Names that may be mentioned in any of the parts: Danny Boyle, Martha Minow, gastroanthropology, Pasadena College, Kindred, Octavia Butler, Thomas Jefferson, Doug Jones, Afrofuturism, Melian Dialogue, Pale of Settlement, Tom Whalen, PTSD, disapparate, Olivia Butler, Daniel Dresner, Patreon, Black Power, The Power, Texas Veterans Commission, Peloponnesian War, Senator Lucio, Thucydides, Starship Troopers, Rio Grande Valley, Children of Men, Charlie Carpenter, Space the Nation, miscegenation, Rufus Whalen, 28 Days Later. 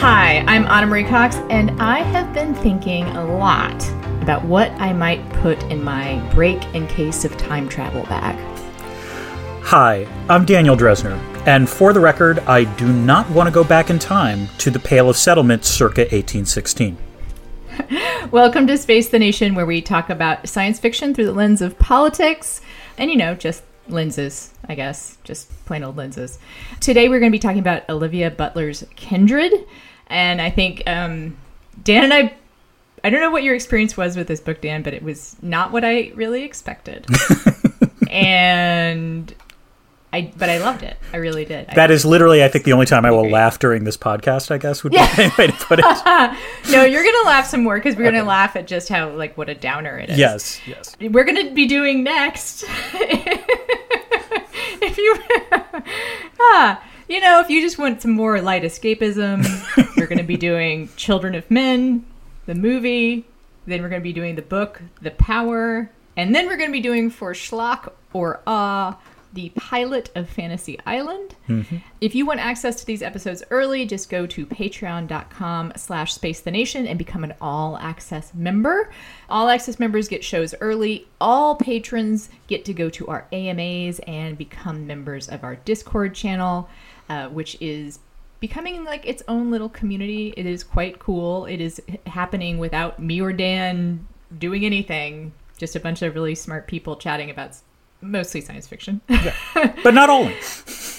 Hi, I'm Anna Marie Cox, and I have been thinking a lot about what I might put in my break in case of time travel bag. Hi, I'm Daniel Dresner, and for the record, I do not want to go back in time to the Pale of Settlement circa 1816. Welcome to Space the Nation, where we talk about science fiction through the lens of politics and, just lenses, I guess, just plain old lenses. Today, we're going to be talking about Olivia Butler's Kindred, and I think Dan and I don't know what your experience was with this book, Dan, but it was not what I really expected. But I loved it. I really did. That is literally, I think, the only time I will laugh during this podcast, I guess, would be the way to put it. No, you're going to laugh some more because we're going to laugh at just how, what a downer it is. Yes. We're going to be doing next. If you just want some more light escapism, we're going to be doing Children of Men, the movie. Then we're going to be doing the book, The Power. And then we're going to be doing for Schlock or Awe, the pilot of Fantasy Island. Mm-hmm. If you want access to these episodes early, just go to patreon.com/spacethenation and become an all-access member. All-access members get shows early. All patrons get to go to our AMAs and become members of our Discord channel, which is becoming its own little community. It is quite cool. It is happening without me or Dan doing anything. Just a bunch of really smart people chatting about mostly science fiction. Yeah. But not only.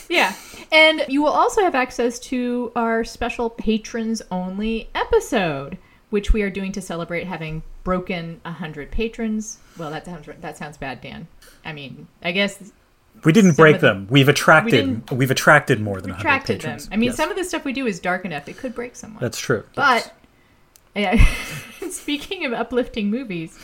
Yeah. And you will also have access to our special patrons only episode, which we are doing to celebrate having broken 100 patrons. Well, that sounds bad, Dan. I mean, I guess we didn't break them. We've attracted more than 100 patrons. Them. I mean, Some of the stuff we do is dark enough it could break someone. That's true. But speaking of uplifting movies,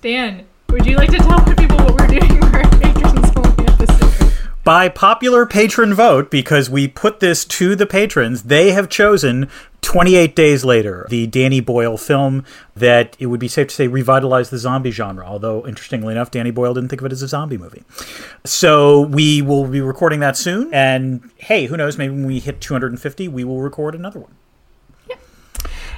Dan, would you like to tell the people what we're doing for our patrons only episode? By popular patron vote, because we put this to the patrons, they have chosen 28 Days Later, the Danny Boyle film that it would be safe to say revitalized the zombie genre, although, interestingly enough, Danny Boyle didn't think of it as a zombie movie. So we will be recording that soon, and hey, who knows, maybe when we hit 250, we will record another one.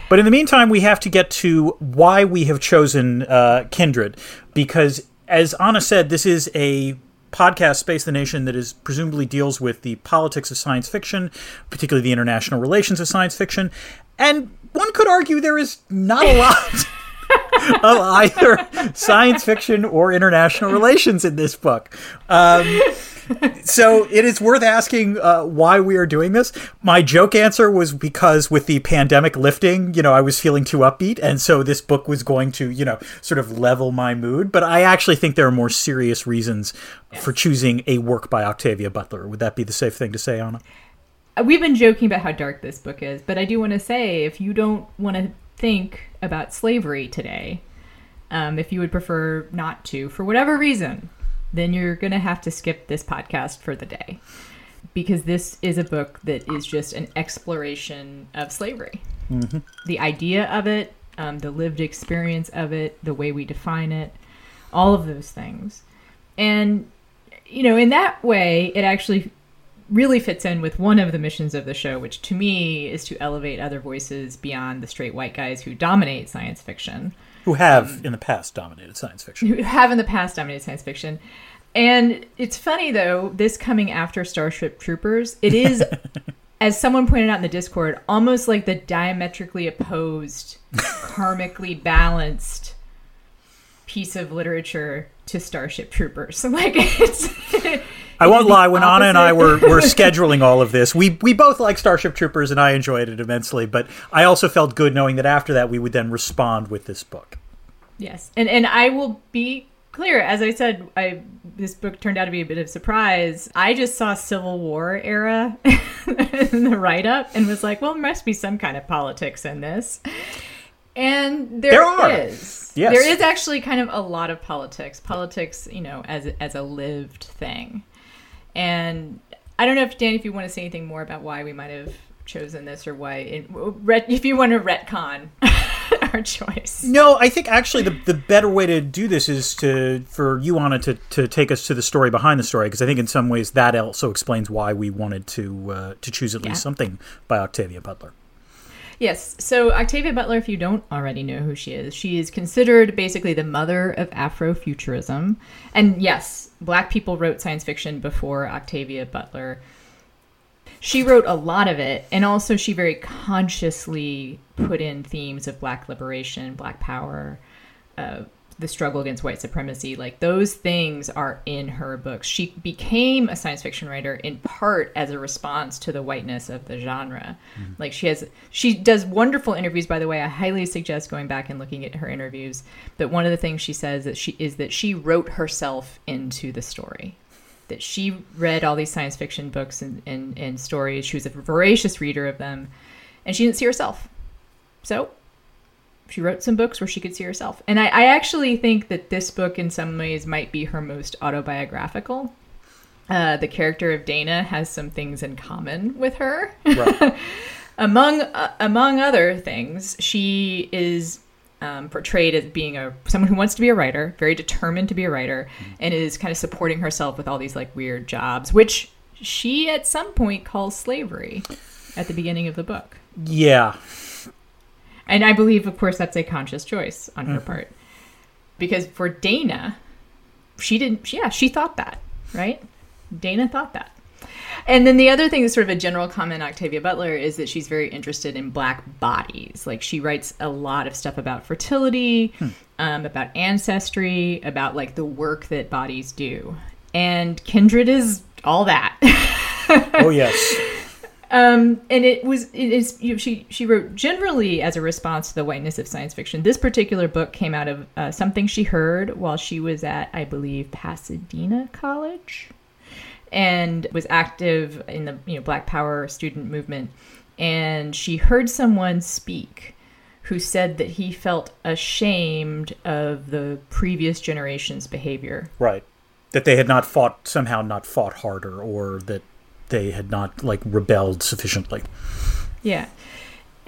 But in the meantime, we have to get to why we have chosen Kindred, because as Anna said, this is a podcast, Space the Nation, that is presumably deals with the politics of science fiction, particularly the international relations of science fiction. And one could argue there is not a lot of either science fiction or international relations in this book. So it is worth asking why we are doing this. My joke answer was because with the pandemic lifting, I was feeling too upbeat. And so this book was going to, sort of level my mood. But I actually think there are more serious reasons for choosing a work by Octavia Butler. Would that be the safe thing to say, Anna? We've been joking about how dark this book is. But I do want to say, if you don't want to think about slavery today, if you would prefer not to, for whatever reason, then you're going to have to skip this podcast for the day, because this is a book that is just an exploration of slavery. Mm-hmm. The idea of it, the lived experience of it, the way we define it, all of those things. And, in that way, it actually really fits in with one of the missions of the show, which to me is to elevate other voices beyond the straight white guys who dominate science fiction. Who have in the past dominated science fiction. And it's funny, though, this coming after Starship Troopers, it is, as someone pointed out in the Discord, almost like the diametrically opposed, karmically balanced piece of literature to Starship Troopers. I won't lie, when Anna and I were scheduling all of this, we both like Starship Troopers and I enjoyed it immensely, but I also felt good knowing that after that we would then respond with this book. Yes, and I will be clear, as I said, this book turned out to be a bit of a surprise. I just saw Civil War era in the write-up and was like, well, there must be some kind of politics in this. And there is. Yes. There is actually kind of a lot of politics. Politics, as a lived thing. And I don't know if, Dan, if you want to say anything more about why we might have chosen this or why, if you want to retcon our choice. No, I think actually the better way to do this is for you, Anna, to take us to the story behind the story, because I think in some ways that also explains why we wanted to choose at least something by Octavia Butler. Yes. So Octavia Butler, if you don't already know who she is considered basically the mother of Afrofuturism. And yes, Black people wrote science fiction before Octavia Butler. She wrote a lot of it, and also she very consciously put in themes of Black liberation, Black power, the struggle against white supremacy. Like, those things are in her books. She became a science fiction writer in part as a response to the whiteness of the genre. Mm-hmm. Like, she does wonderful interviews, by the way. I highly suggest going back and looking at her interviews. But one of the things she says that she wrote herself into the story. That she read all these science fiction books and stories. She was a voracious reader of them, and she didn't see herself. So she wrote some books where she could see herself. And I actually think that this book in some ways might be her most autobiographical. The character of Dana has some things in common with her. Right. among other things, she is portrayed as being someone who wants to be a writer, very determined to be a writer, and is kind of supporting herself with all these like weird jobs, which she at some point calls slavery at the beginning of the book. Yeah. And I believe, of course, that's a conscious choice on her part, because for Dana, she thought that, right? Dana thought that. And then the other thing that's sort of a general comment, Octavia Butler, is that she's very interested in Black bodies. Like, she writes a lot of stuff about fertility, about ancestry, about like the work that bodies do. And Kindred is all that. Oh, yes. And she wrote generally as a response to the whiteness of science fiction. This particular book came out of something she heard while she was at, I believe, Pasadena College, and was active in the Black Power student movement. And she heard someone speak who said that he felt ashamed of the previous generation's behavior. Right. That they had not fought harder, or that they had not like rebelled sufficiently. Yeah.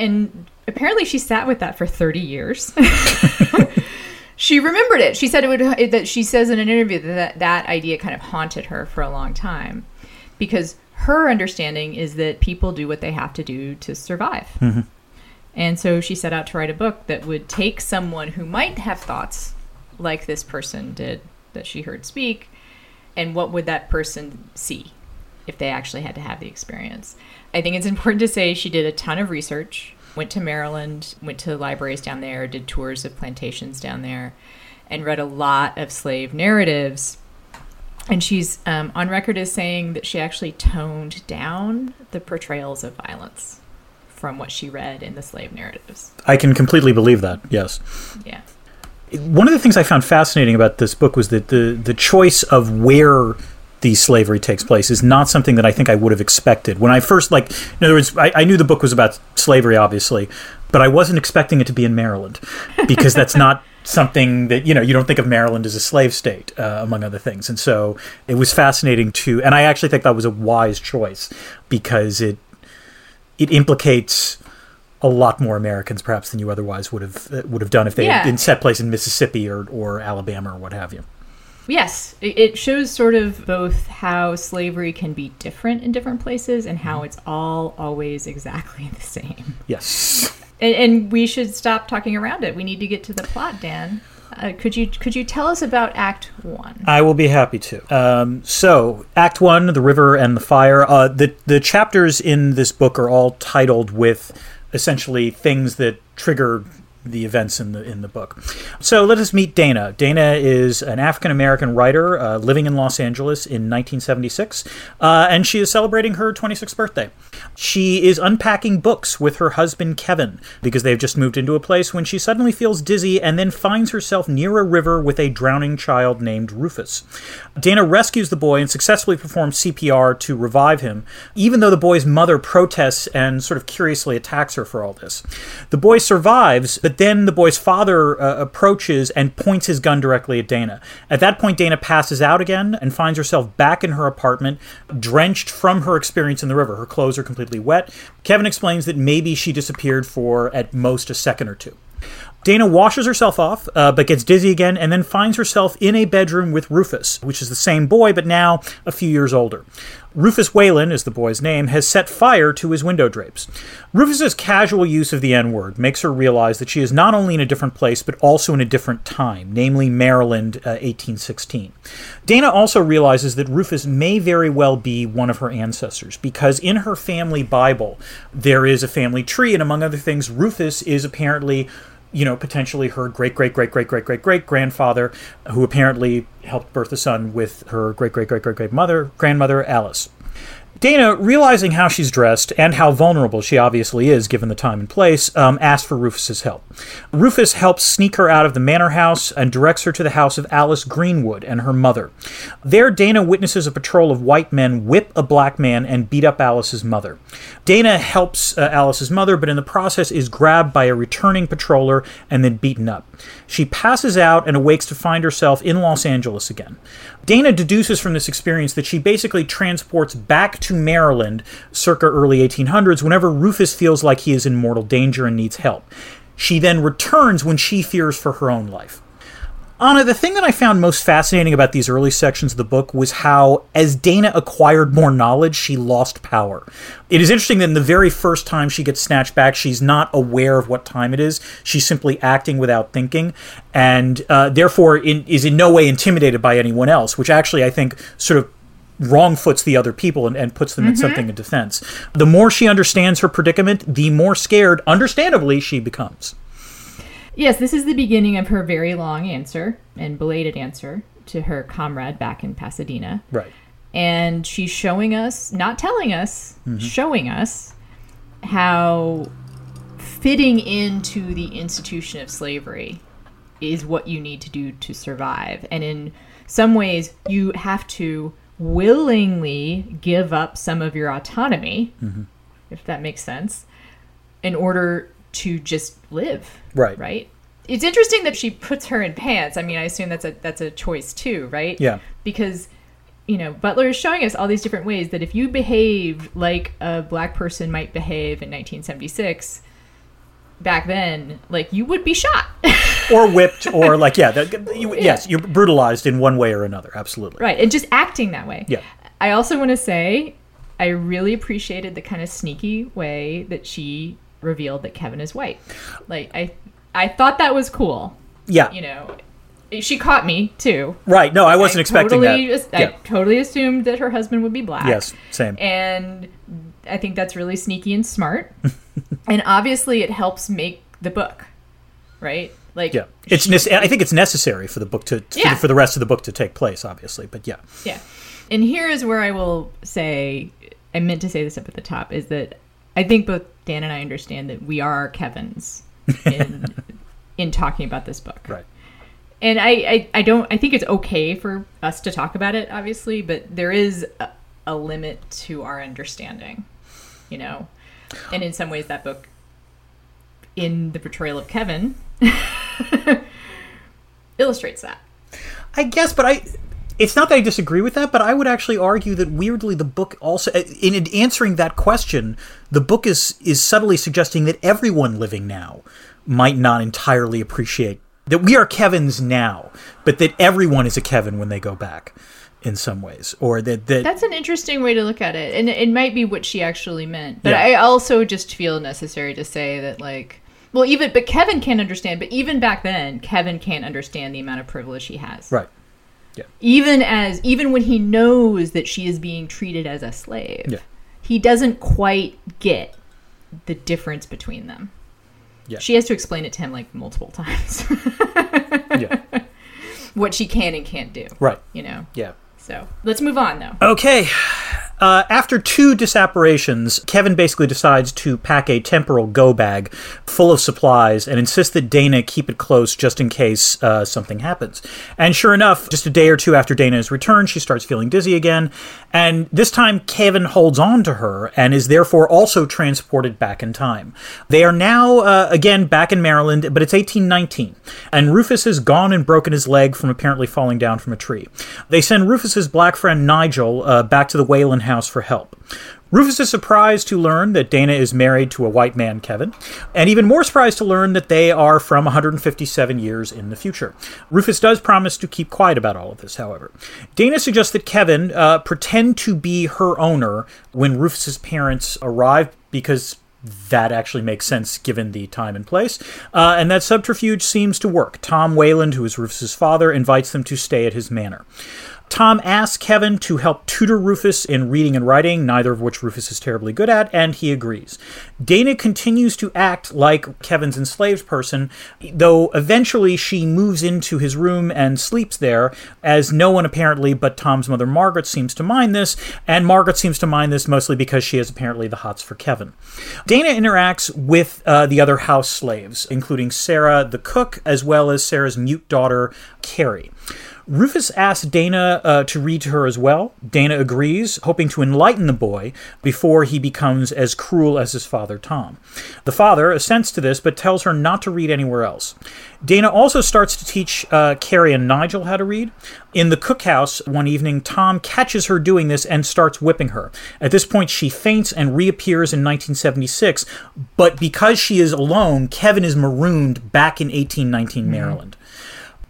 And apparently she sat with that for 30 years. She remembered it. She said that she says in an interview that idea kind of haunted her for a long time, because her understanding is that people do what they have to do to survive. Mm-hmm. And so she set out to write a book that would take someone who might have thoughts like this person did that she heard speak, and what would that person see if they actually had to have the experience. I think it's important to say she did a ton of research. Went to Maryland, went to libraries down there, did tours of plantations down there, and read a lot of slave narratives. And she's on record as saying that she actually toned down the portrayals of violence from what she read in the slave narratives. I can completely believe that, yes. Yeah. One of the things I found fascinating about this book was that the choice of where the slavery takes place is not something that I think I would have expected. When I first, in other words, I knew the book was about slavery, obviously, but I wasn't expecting it to be in Maryland, because that's not something that, you don't think of Maryland as a slave state, among other things. And so it was fascinating and I actually think that was a wise choice, because it implicates a lot more Americans perhaps than you otherwise would have done if they had been set place in Mississippi or Alabama or what have you. Yes, it shows sort of both how slavery can be different in different places and how it's all always exactly the same. Yes. And we should stop talking around it. We need to get to the plot, Dan. Could you tell us about Act 1? I will be happy to. So, Act 1, The River and the Fire. The chapters in this book are all titled with essentially things that trigger the events in the book. So let us meet Dana. Dana is an African-American writer living in Los Angeles in 1976, and she is celebrating her 26th birthday. She is unpacking books with her husband, Kevin, because they've just moved into a place, when she suddenly feels dizzy and then finds herself near a river with a drowning child named Rufus. Dana rescues the boy and successfully performs CPR to revive him, even though the boy's mother protests and sort of curiously attacks her for all this. The boy survives, but then the boy's father approaches and points his gun directly at Dana. At that point, Dana passes out again and finds herself back in her apartment, drenched from her experience in the river. Her clothes are completely wet. Kevin explains that maybe she disappeared for, at most, a second or two. Dana washes herself off, but gets dizzy again, and then finds herself in a bedroom with Rufus, which is the same boy, but now a few years older. Rufus Whalen, is the boy's name, has set fire to his window drapes. Rufus's casual use of the N-word makes her realize that she is not only in a different place, but also in a different time, namely Maryland, 1816. Dana also realizes that Rufus may very well be one of her ancestors, because in her family Bible, there is a family tree, and among other things, Rufus is apparently, you know, potentially her great-great-great-great-great-great-great-grandfather, who apparently helped birth the son with her great-great-great-great-great-grandmother, Alice. Dana, realizing how she's dressed and how vulnerable she obviously is given the time and place, asks for Rufus's help. Rufus helps sneak her out of the manor house and directs her to the house of Alice Greenwood and her mother. There, Dana witnesses a patrol of white men whip a black man and beat up Alice's mother. Dana helps Alice's mother, but in the process is grabbed by a returning patroller and then beaten up. She passes out and awakes to find herself in Los Angeles again. Dana deduces from this experience that she basically transports back to Maryland circa early 1800s whenever Rufus feels like he is in mortal danger and needs help. She then returns when she fears for her own life. Anna, the thing that I found most fascinating about these early sections of the book was how, as Dana acquired more knowledge, she lost power. It is interesting that in the very first time she gets snatched back, she's not aware of what time it is. She's simply acting without thinking, and therefore is in no way intimidated by anyone else, which actually I think sort of wrongfoots the other people and puts them in something in defense. The more she understands her predicament, the more scared, understandably, she becomes. Yes, this is the beginning of her very long answer and belated answer to her comrade back in Pasadena. Right. And she's showing us, not telling us, showing us how fitting into the institution of slavery is what you need to do to survive. And in some ways, you have to willingly give up some of your autonomy, if that makes sense, in order to just live. Right. It's interesting that she puts her in pants. I mean, I assume that's a choice too, right? Yeah. Because, you know, Butler is showing us all these different ways that if you behave like a black person might behave in 1976, back then, like, you would be shot. Or whipped, or like, yes, you're brutalized in one way or another, absolutely. Right, and just acting that way. Yeah. I also want to say, I really appreciated the kind of sneaky way that she revealed that Kevin is white. Like, I thought that was cool. Yeah. You know, she caught me, too. Right, no, I wasn't expecting that. I totally assumed that her husband would be black. Yes, same. And I think that's really sneaky and smart. And obviously it helps make the book, right? Like, yeah, I think it's necessary for the book for the rest of the book to take place, obviously, but yeah. Yeah. And here is where I will say, I meant to say this up at the top, is that I think both Dan and I understand that we are Kevins in talking about this book. Right. And I think it's okay for us to talk about it, obviously, but there is a limit to our understanding, you know? And in some ways that book, in the portrayal of Kevin, illustrates that. I guess, but it's not that I disagree with that, but I would actually argue that weirdly the book also, in answering that question, the book is subtly suggesting that everyone living now might not entirely appreciate that we are Kevins now, but that everyone is a Kevin when they go back in some ways, or that that's an interesting way to look at it, and it might be what she actually meant, but yeah. I also just feel necessary to say that, like, well, even, but Kevin can't understand, but even back then, Kevin can't understand the amount of privilege he has. Right. Yeah. Even when he knows that she is being treated as a slave, yeah, he doesn't quite get the difference between them. Yeah. She has to explain it to him, like, multiple times. Yeah. What she can and can't do. Right. You know? Yeah. So let's move on, though. Okay. After two disapparitions, Kevin basically decides to pack a temporal go-bag full of supplies and insists that Dana keep it close just in case something happens. And sure enough, just a day or two after Dana's return, she starts feeling dizzy again. And this time, Kevin holds on to her and is therefore also transported back in time. They are now, again, back in Maryland, but it's 1819. And Rufus has gone and broken his leg from apparently falling down from a tree. They send Rufus's black friend Nigel back to the Whalen house for help. Rufus is surprised to learn that Dana is married to a white man, Kevin, and even more surprised to learn that they are from 157 years in the future. Rufus does promise to keep quiet about all of this, however. Dana suggests that Kevin pretend to be her owner when Rufus's parents arrive, because that actually makes sense given the time and place. And that subterfuge seems to work. Tom Wayland, who is Rufus's father, invites them to stay at his manor. Tom asks Kevin to help tutor Rufus in reading and writing, neither of which Rufus is terribly good at, and he agrees. Dana continues to act like Kevin's enslaved person, though eventually she moves into his room and sleeps there, as no one apparently but Tom's mother Margaret seems to mind this, and Margaret seems to mind this mostly because she is apparently the hots for Kevin. Dana interacts with the other house slaves, including Sarah the cook, as well as Sarah's mute daughter, Carrie. Rufus asks Dana to read to her as well. Dana agrees, hoping to enlighten the boy before he becomes as cruel as his father, Tom. The father assents to this, but tells her not to read anywhere else. Dana also starts to teach Carrie and Nigel how to read. In the cookhouse one evening, Tom catches her doing this and starts whipping her. At this point, she faints and reappears in 1976, but because she is alone, Kevin is marooned back in 1819 Maryland.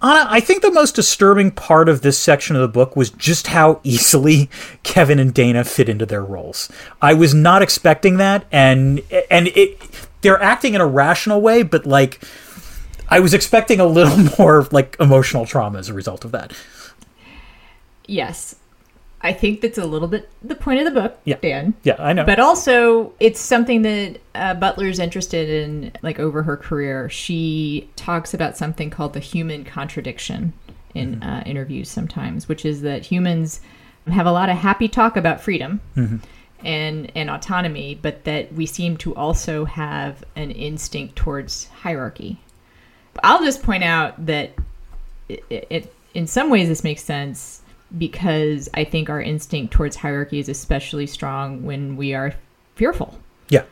Anna, I think the most disturbing part of this section of the book was just how easily Kevin and Dana fit into their roles. I was not expecting that, and they're acting in a rational way, but like I was expecting a little more like emotional trauma as a result of that. Yes. I think that's a little bit the point of the book, yeah. Dan. Yeah, I know. But also, it's something that Butler's interested in, like, over her career. She talks about something called the human contradiction in interviews sometimes, which is that humans have a lot of happy talk about freedom and autonomy, but that we seem to also have an instinct towards hierarchy. I'll just point out that it in some ways this makes sense, because I think our instinct towards hierarchy is especially strong when we are fearful. Yeah.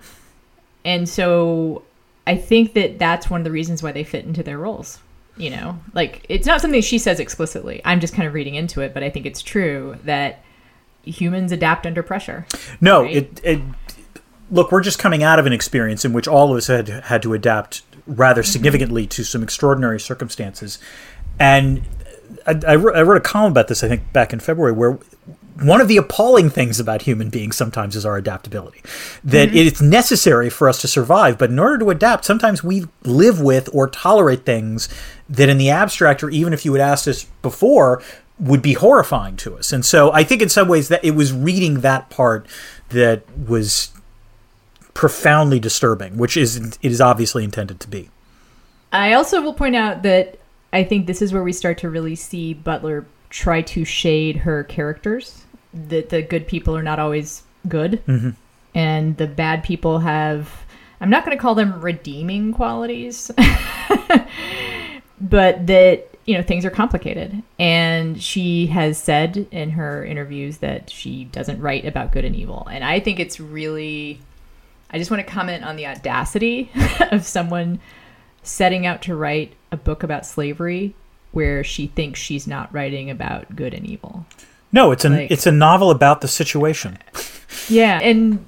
And so I think that that's one of the reasons why they fit into their roles. You know, like, it's not something she says explicitly. I'm just kind of reading into it, but I think it's true that humans adapt under pressure. No, right? Look, we're just coming out of an experience in which all of us had to adapt rather significantly to some extraordinary circumstances. And I wrote a column about this, I think, back in February, where one of the appalling things about human beings sometimes is our adaptability, that it's necessary for us to survive. But in order to adapt, sometimes we live with or tolerate things that in the abstract, or even if you had asked us before, would be horrifying to us. And so I think in some ways that it was reading that part that was profoundly disturbing, which it is obviously intended to be. I also will point out that I think this is where we start to really see Butler try to shade her characters, that the good people are not always good, and the bad people have, I'm not going to call them redeeming qualities, but that, you know, things are complicated. And she has said in her interviews that she doesn't write about good and evil. And I think it's really, I just want to comment on the audacity of someone setting out to write a book about slavery where she thinks she's not writing about good and evil. No, it's a novel about the situation. Yeah, and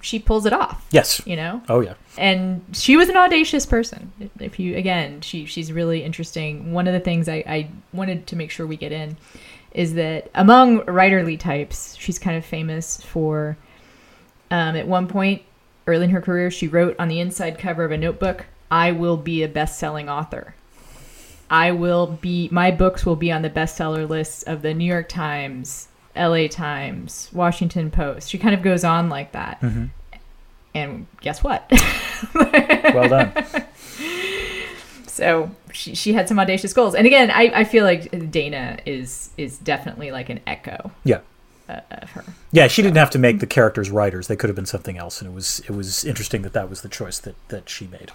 she pulls it off. Yes. You know? Oh, yeah. And she was an audacious person. If you, again, she's really interesting. One of the things I wanted to make sure we get in is that among writerly types, she's kind of famous for, at one point early in her career, she wrote on the inside cover of a notebook, "I will be a best-selling author. My books will be on the bestseller lists of the New York Times, LA Times, Washington Post." She kind of goes on like that. Mm-hmm. And guess what? Well done. So she had some audacious goals. And again, I feel like Dana is definitely like an echo. Yeah. Of her. Yeah, she didn't have to make the characters writers. They could have been something else, and it was interesting that was the choice that she made.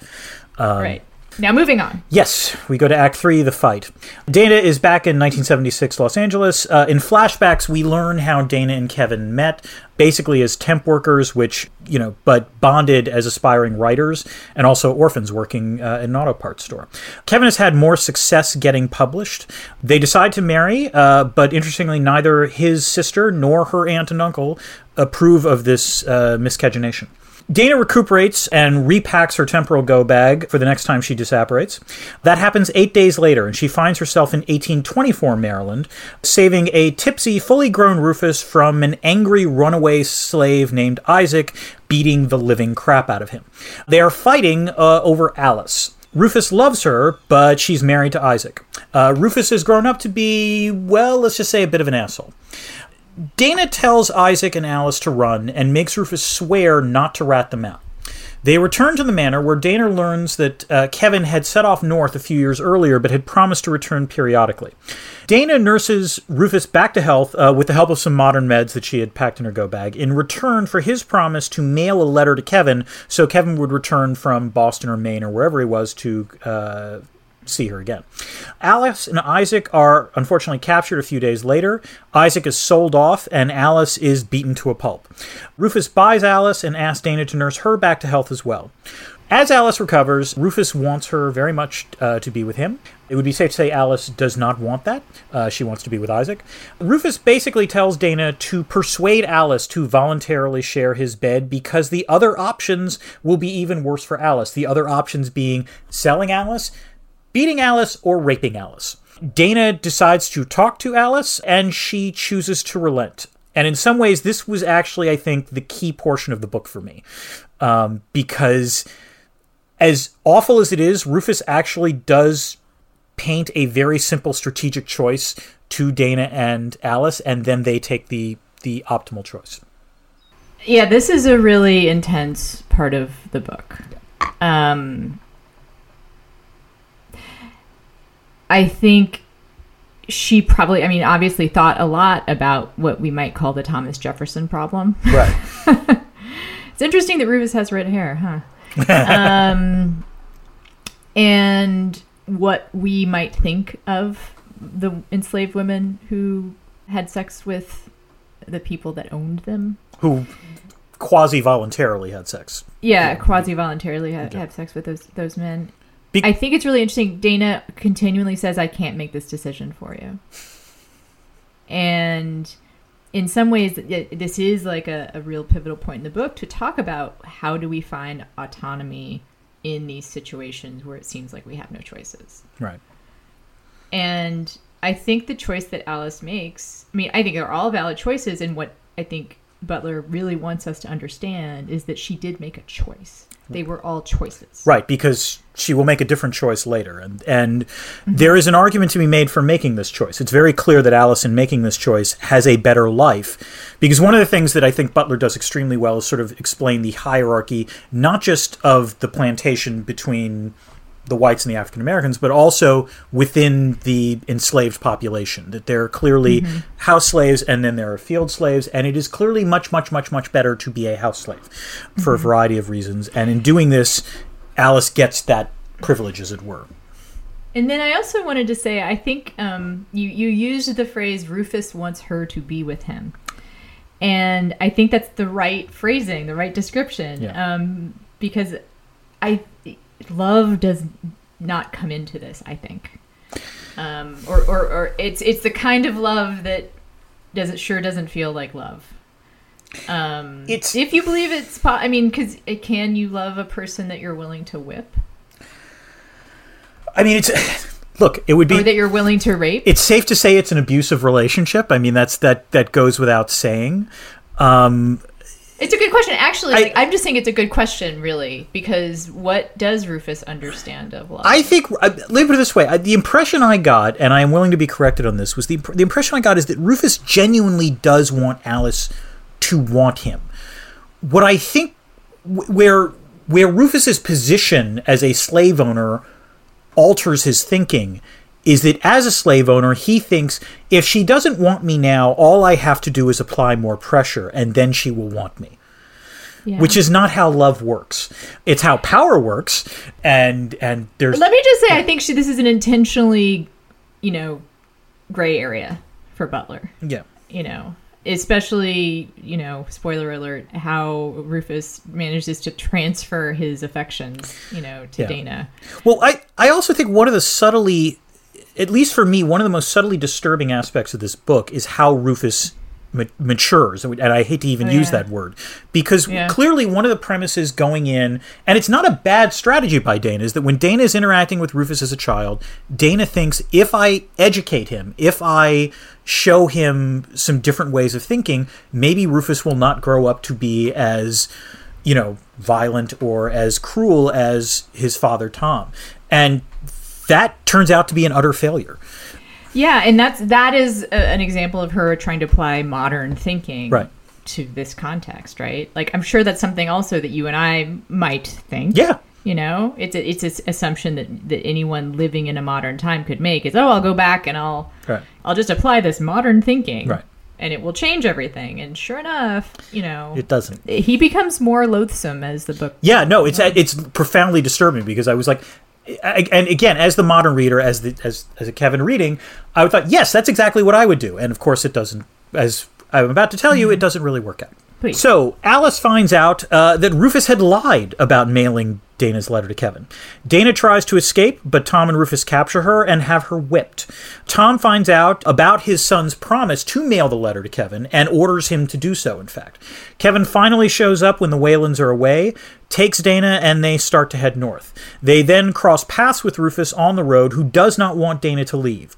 Right. Now moving on. Yes, we go to Act 3, The Fight. Dana is back in 1976 Los Angeles. In flashbacks, we learn how Dana and Kevin met, basically as temp workers, which, you know, but bonded as aspiring writers and also orphans working in an auto parts store. Kevin has had more success getting published. They decide to marry, but interestingly, neither his sister nor her aunt and uncle approve of this miscegenation. Dana recuperates and repacks her temporal go bag for the next time she disapparates. That happens 8 days later, and she finds herself in 1824 Maryland, saving a tipsy, fully grown Rufus from an angry runaway slave named Isaac, beating the living crap out of him. They are fighting over Alice. Rufus loves her, but she's married to Isaac. Rufus has grown up to be, well, let's just say a bit of an asshole. Dana tells Isaac and Alice to run and makes Rufus swear not to rat them out. They return to the manor, where Dana learns that Kevin had set off north a few years earlier but had promised to return periodically. Dana nurses Rufus back to health with the help of some modern meds that she had packed in her go bag, in return for his promise to mail a letter to Kevin so Kevin would return from Boston or Maine or wherever he was to see her again. Alice and Isaac are unfortunately captured a few days later. Isaac is sold off and Alice is beaten to a pulp. Rufus buys Alice and asks Dana to nurse her back to health as well. As Alice recovers, Rufus wants her very much to be with him. It would be safe to say Alice does not want that. She wants to be with Isaac. Rufus basically tells Dana to persuade Alice to voluntarily share his bed because the other options will be even worse for Alice. The other options being selling Alice, beating Alice, or raping Alice. Dana decides to talk to Alice, and she chooses to relent. And in some ways, this was actually, I think, the key portion of the book for me. Because as awful as it is, Rufus actually does paint a very simple strategic choice to Dana and Alice, and then they take the optimal choice. Yeah, this is a really intense part of the book. I think she probably, I mean, obviously thought a lot about what we might call the Thomas Jefferson problem. Right. It's interesting that Rufus has red hair, huh? And what we might think of the enslaved women who had sex with the people that owned them. Who quasi-voluntarily had sex. Yeah, quasi-voluntarily had sex with those men. I think it's really interesting. Dana continually says, I can't make this decision for you. And in some ways, this is like a real pivotal point in the book to talk about how do we find autonomy in these situations where it seems like we have no choices. Right. And I think the choice that Alice makes, I mean, I think they're all valid choices. And what I think Butler really wants us to understand is that she did make a choice. They were all choices. Right, because she will make a different choice later. And mm-hmm. There is an argument to be made for making this choice. It's very clear that Alice, in making this choice, has a better life. Because one of the things that I think Butler does extremely well is sort of explain the hierarchy, not just of the plantation between the whites and the African Americans, but also within the enslaved population, that there are clearly mm-hmm. house slaves and then there are field slaves, and it is clearly much, much, much, much better to be a house slave for mm-hmm. a variety of reasons. And in doing this, Alice gets that privilege, as it were. And then I also wanted to say, I think you used the phrase, Rufus wants her to be with him. And I think that's the right phrasing, the right description, because love does not come into this, I think, or it's the kind of love that doesn't feel like love. It's if you believe it's, I mean, because can you love a person that you're willing to whip? I mean, it would be, or that you're willing to rape. It's safe to say it's an abusive relationship. I mean, that goes without saying. It's a good question. Actually, I'm just saying it's a good question, really, because what does Rufus understand of love? I think, let me put it this way, the impression I got, and I am willing to be corrected on this, was the impression I got is that Rufus genuinely does want Alice to want him. What I think, where Rufus's position as a slave owner alters his thinking is that as a slave owner, he thinks, if she doesn't want me now, all I have to do is apply more pressure, and then she will want me. Yeah. Which is not how love works. It's how power works, and there's... Let me just say, I think this is an intentionally, gray area for Butler. Yeah. Especially, spoiler alert, how Rufus manages to transfer his affections, to Dana. Well, I also think one of the subtly... At least for me, one of the most subtly disturbing aspects of this book is how Rufus matures, and I hate to even use that word, because clearly one of the premises going in, and it's not a bad strategy by Dana, is that when Dana is interacting with Rufus as a child, Dana thinks, if I educate him, if I show him some different ways of thinking, maybe Rufus will not grow up to be as, you know, violent or as cruel as his father Tom. And that turns out to be an utter failure. Yeah, and that is an example of her trying to apply modern thinking to this context, right? Like, I'm sure that's something also that you and I might think. Yeah. You know, it's an assumption that anyone living in a modern time could make. Is, I'll go back and I'll just apply this modern thinking. Right. And it will change everything. And sure enough, you know, it doesn't. He becomes more loathsome as the book. Yeah, no, it's profoundly disturbing, because I was like, and again, as the modern reader, as a Kevin reading, I would thought, yes, that's exactly what I would do. And of course it doesn't, as I'm about to tell you, it doesn't really work out. Please. So Alice finds out that Rufus had lied about mailing Dana's letter to Kevin. Dana tries to escape, but Tom and Rufus capture her and have her whipped. Tom finds out about his son's promise to mail the letter to Kevin and orders him to do so, in fact. Kevin finally shows up when the Whalens are away, takes Dana, and they start to head north. They then cross paths with Rufus on the road, who does not want Dana to leave.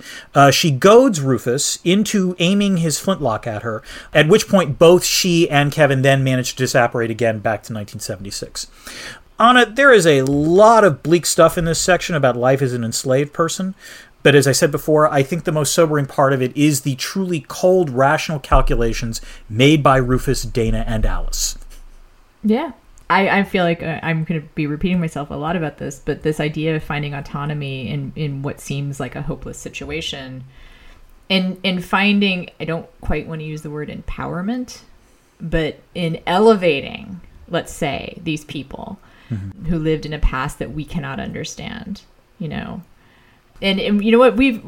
She goads Rufus into aiming his flintlock at her, at which point both she and Kevin then manage to disapparate again back to 1976. Anna, there is a lot of bleak stuff in this section about life as an enslaved person, but as I said before, I think the most sobering part of it is the truly cold, rational calculations made by Rufus, Dana, and Alice. Yeah. I feel like I'm going to be repeating myself a lot about this, but this idea of finding autonomy in what seems like a hopeless situation, and finding, I don't quite want to use the word empowerment, but in elevating, let's say, these people who lived in a past that we cannot understand, you know. And you know what, we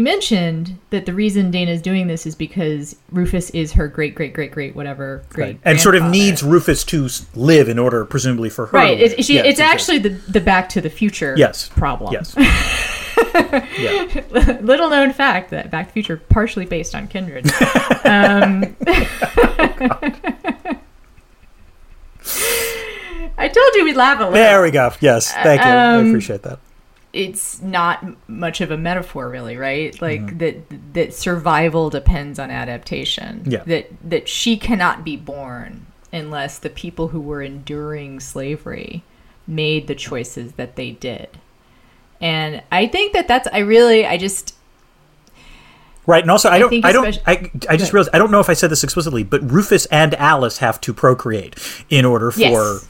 mentioned that the reason Dana's doing this is because Rufus is her great-great-great-great-whatever-great-grandfather. And sort of needs Rufus to live in order, presumably, for her. Right. It's actually the Back to the Future problem. Yes. Yeah. Little known fact that Back to the Future partially based on Kindred. I told you we'd laugh a little. There we go. Yes. Thank you. I appreciate that. It's not much of a metaphor, really, right? Like that survival depends on adaptation. Yeah. That she cannot be born unless the people who were enduring slavery made the choices that they did. And I think that's right. And also, I just realized I don't know if I said this explicitly, but Rufus and Alice have to procreate in order for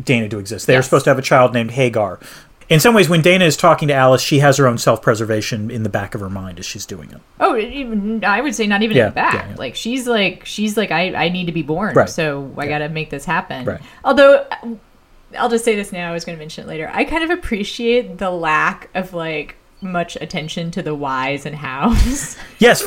Dana to exist. They're supposed to have a child named Hagar. In some ways, when Dana is talking to Alice, she has her own self-preservation in the back of her mind as she's doing it. Oh, I would say not even in the back. Yeah, yeah. Like, she's like, I need to be born, so I got to make this happen. Right. Although, I'll just say this now, I was going to mention it later, I kind of appreciate the lack of, like, much attention to the whys and hows. Yes,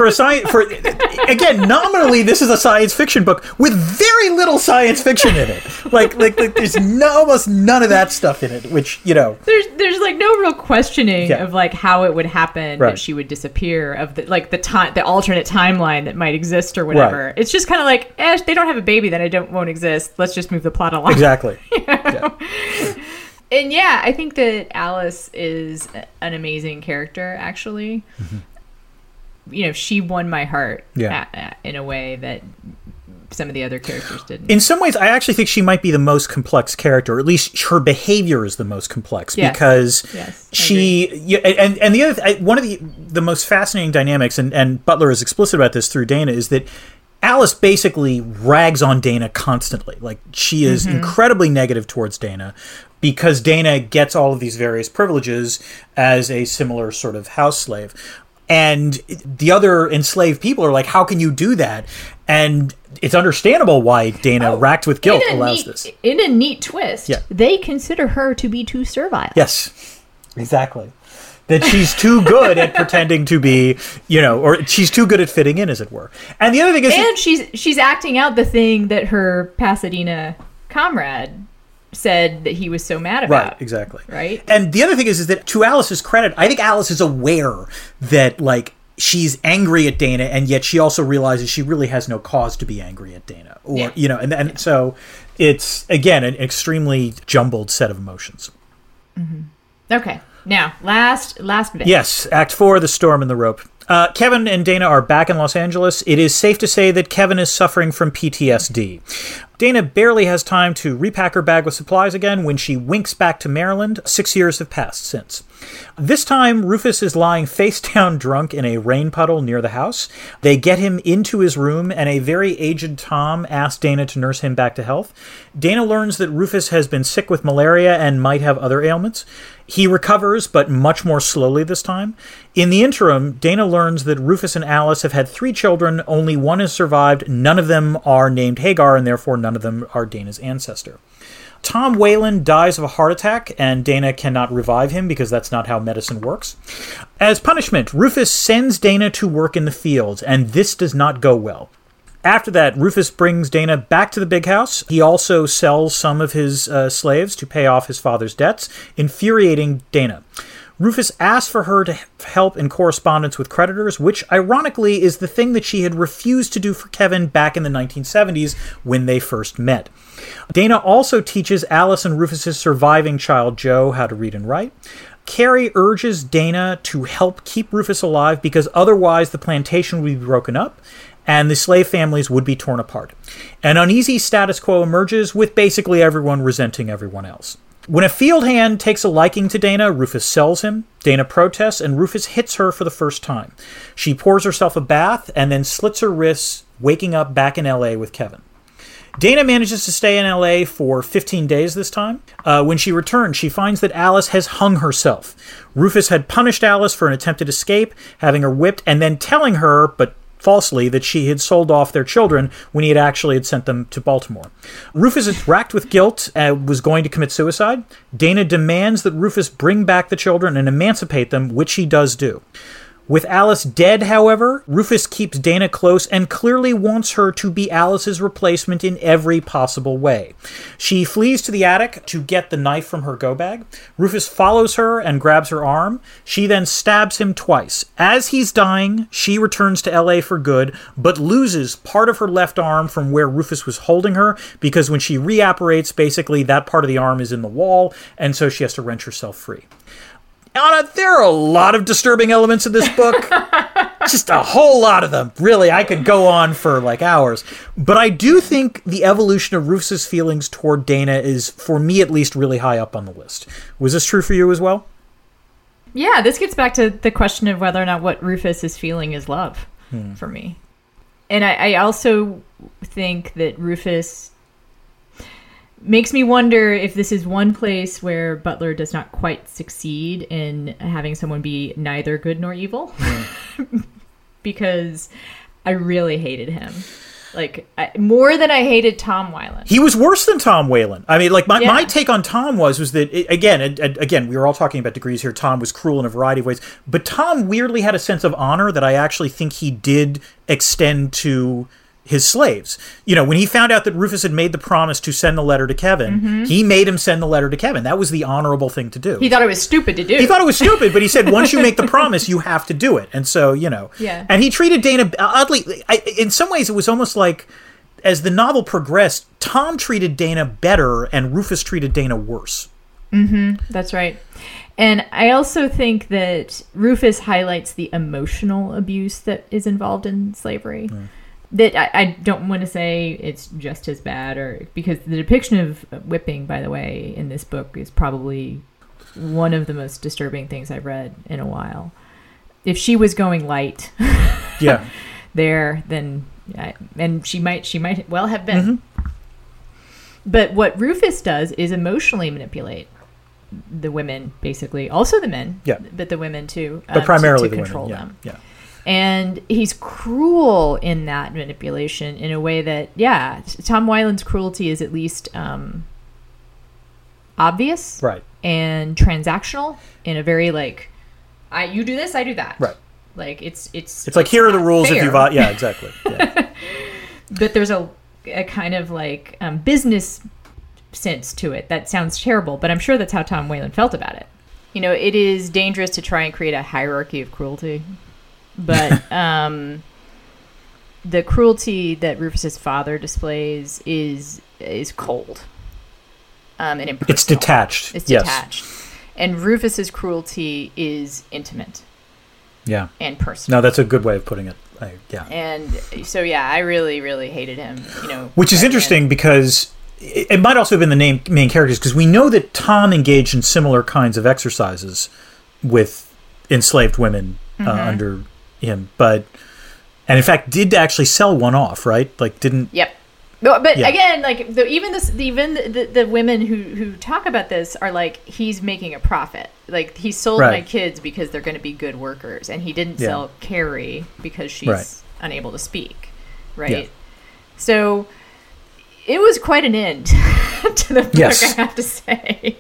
again, nominally, this is a science fiction book with very little science fiction in it. Like there's almost none of that stuff in it, which, you know, there's like no real questioning of like how it would happen that she would disappear, of the, like, the alternate timeline that might exist or whatever. Right. It's just kind of like, they don't have a baby, then won't exist. Let's just move the plot along. Exactly. You know? Yeah. And yeah, I think that Alice is an amazing character, actually. Mm-hmm. You know, she won my heart in a way that some of the other characters didn't. In some ways, I actually think she might be the most complex character, or at least her behavior is the most complex, because she... And the other, one of the most fascinating dynamics, and Butler is explicit about this through Dana, is that Alice basically rags on Dana constantly. Like, she is incredibly negative towards Dana, because Dana gets all of these various privileges as a similar sort of house slave. And the other enslaved people are like, how can you do that? And it's understandable why Dana, racked with guilt, allows this. In a neat twist, they consider her to be too servile. Yes, exactly. That she's too good at pretending to be, you know, or she's too good at fitting in, as it were. And the other thing is... And she's acting out the thing that her Pasadena comrade said that he was so mad about. Right, exactly. Right? And the other thing is that to Alice's credit, I think Alice is aware that, like, she's angry at Dana, and yet she also realizes she really has no cause to be angry at Dana, or you know, and so it's again an extremely jumbled set of emotions. Mm-hmm. Okay, now last bit. Yes, Act 4: The Storm and the Rope. Kevin and Dana are back in Los Angeles. It is safe to say that Kevin is suffering from PTSD. Dana barely has time to repack her bag with supplies again when she winks back to Maryland. 6 years have passed since. This time, Rufus is lying face down drunk in a rain puddle near the house. They get him into his room, and a very aged Tom asks Dana to nurse him back to health. Dana learns that Rufus has been sick with malaria and might have other ailments. He recovers, but much more slowly this time. In the interim, Dana learns that Rufus and Alice have had 3 children. Only one has survived. None of them are named Hagar, and therefore none of them are Dana's ancestor. Tom Whalen dies of a heart attack, and Dana cannot revive him because that's not how medicine works. As punishment, Rufus sends Dana to work in the fields, and this does not go well. After that, Rufus brings Dana back to the big house. He also sells some of his slaves to pay off his father's debts, infuriating Dana. Rufus asks for her to help in correspondence with creditors, which, ironically, is the thing that she had refused to do for Kevin back in the 1970s when they first met. Dana also teaches Alice and Rufus's surviving child, Joe, how to read and write. Carrie urges Dana to help keep Rufus alive because otherwise the plantation would be broken up and the slave families would be torn apart. An uneasy status quo emerges, with basically everyone resenting everyone else. When a fieldhand takes a liking to Dana, Rufus sells him. Dana protests, and Rufus hits her for the first time. She pours herself a bath and then slits her wrists, waking up back in L.A. with Kevin. Dana manages to stay in L.A. for 15 days this time. When she returns, she finds that Alice has hung herself. Rufus had punished Alice for an attempted escape, having her whipped, and then telling her, but falsely, that she had sold off their children when he had sent them to Baltimore. Rufus is racked with guilt and was going to commit suicide. Dana demands that Rufus bring back the children and emancipate them, which he does do. With Alice dead, however, Rufus keeps Dana close and clearly wants her to be Alice's replacement in every possible way. She flees to the attic to get the knife from her go bag. Rufus follows her and grabs her arm. She then stabs him twice. As he's dying, she returns to LA for good, but loses part of her left arm from where Rufus was holding her, because when she reapparates, basically that part of the arm is in the wall, and so she has to wrench herself free. Anna, there are a lot of disturbing elements in this book. Just a whole lot of them. Really, I could go on for like hours. But I do think the evolution of Rufus's feelings toward Dana is, for me at least, really high up on the list. Was this true for you as well? Yeah, this gets back to the question of whether or not what Rufus is feeling is love for me. And I also think that Rufus makes me wonder if this is one place where Butler does not quite succeed in having someone be neither good nor evil. Because I really hated him. Like, more than I hated Tom Whelan. He was worse than Tom Whelan. I mean, like, my take on Tom was that, again, we were all talking about degrees here. Tom was cruel in a variety of ways. But Tom weirdly had a sense of honor that I actually think he did extend to his slaves. You know, when he found out that Rufus had made the promise to send the letter to Kevin, he made him send the letter to Kevin. That was the honorable thing to do. He thought it was stupid to do. He thought it was stupid, but he said, once you make the promise, you have to do it. And so, you know. Yeah. And he treated Dana oddly. In some ways, it was almost like, as the novel progressed, Tom treated Dana better and Rufus treated Dana worse. That's right. And I also think that Rufus highlights the emotional abuse that is involved in slavery. That I don't want to say it's just as bad, or because the depiction of whipping, by the way, in this book is probably one of the most disturbing things I've read in a while. If she was going light there, then and she might well have been. But what Rufus does is emotionally manipulate the women, basically, also the men, but the women too, but primarily to control the women. Them. And he's cruel in that manipulation in a way that, Tom Weiland's cruelty is at least obvious, right, and transactional in a very like, you do this, I do that, right? Like it's like, here are the rules if you violate. Yeah, exactly. Yeah. But there's a kind of like business sense to it that sounds terrible, but I'm sure that's how Tom Whelan felt about it. You know, it is dangerous to try and create a hierarchy of cruelty. But the cruelty that Rufus's father displays is cold. And impersonal. It's detached. It's detached. And Rufus's cruelty is intimate. Yeah. And personal. No, that's a good way of putting it. And so, yeah, I really, really hated him. You know, which is interesting because it might also have been the main characters, because we know that Tom engaged in similar kinds of exercises with enslaved women under him, and in fact did actually sell one off, right? Like didn't. Yep. But again, like the women who talk about this are like, he's making a profit. Like he sold my kids because they're going to be good workers, and he didn't sell Carrie because she's unable to speak, right? Yeah. So it was quite an end to the book, I have to say.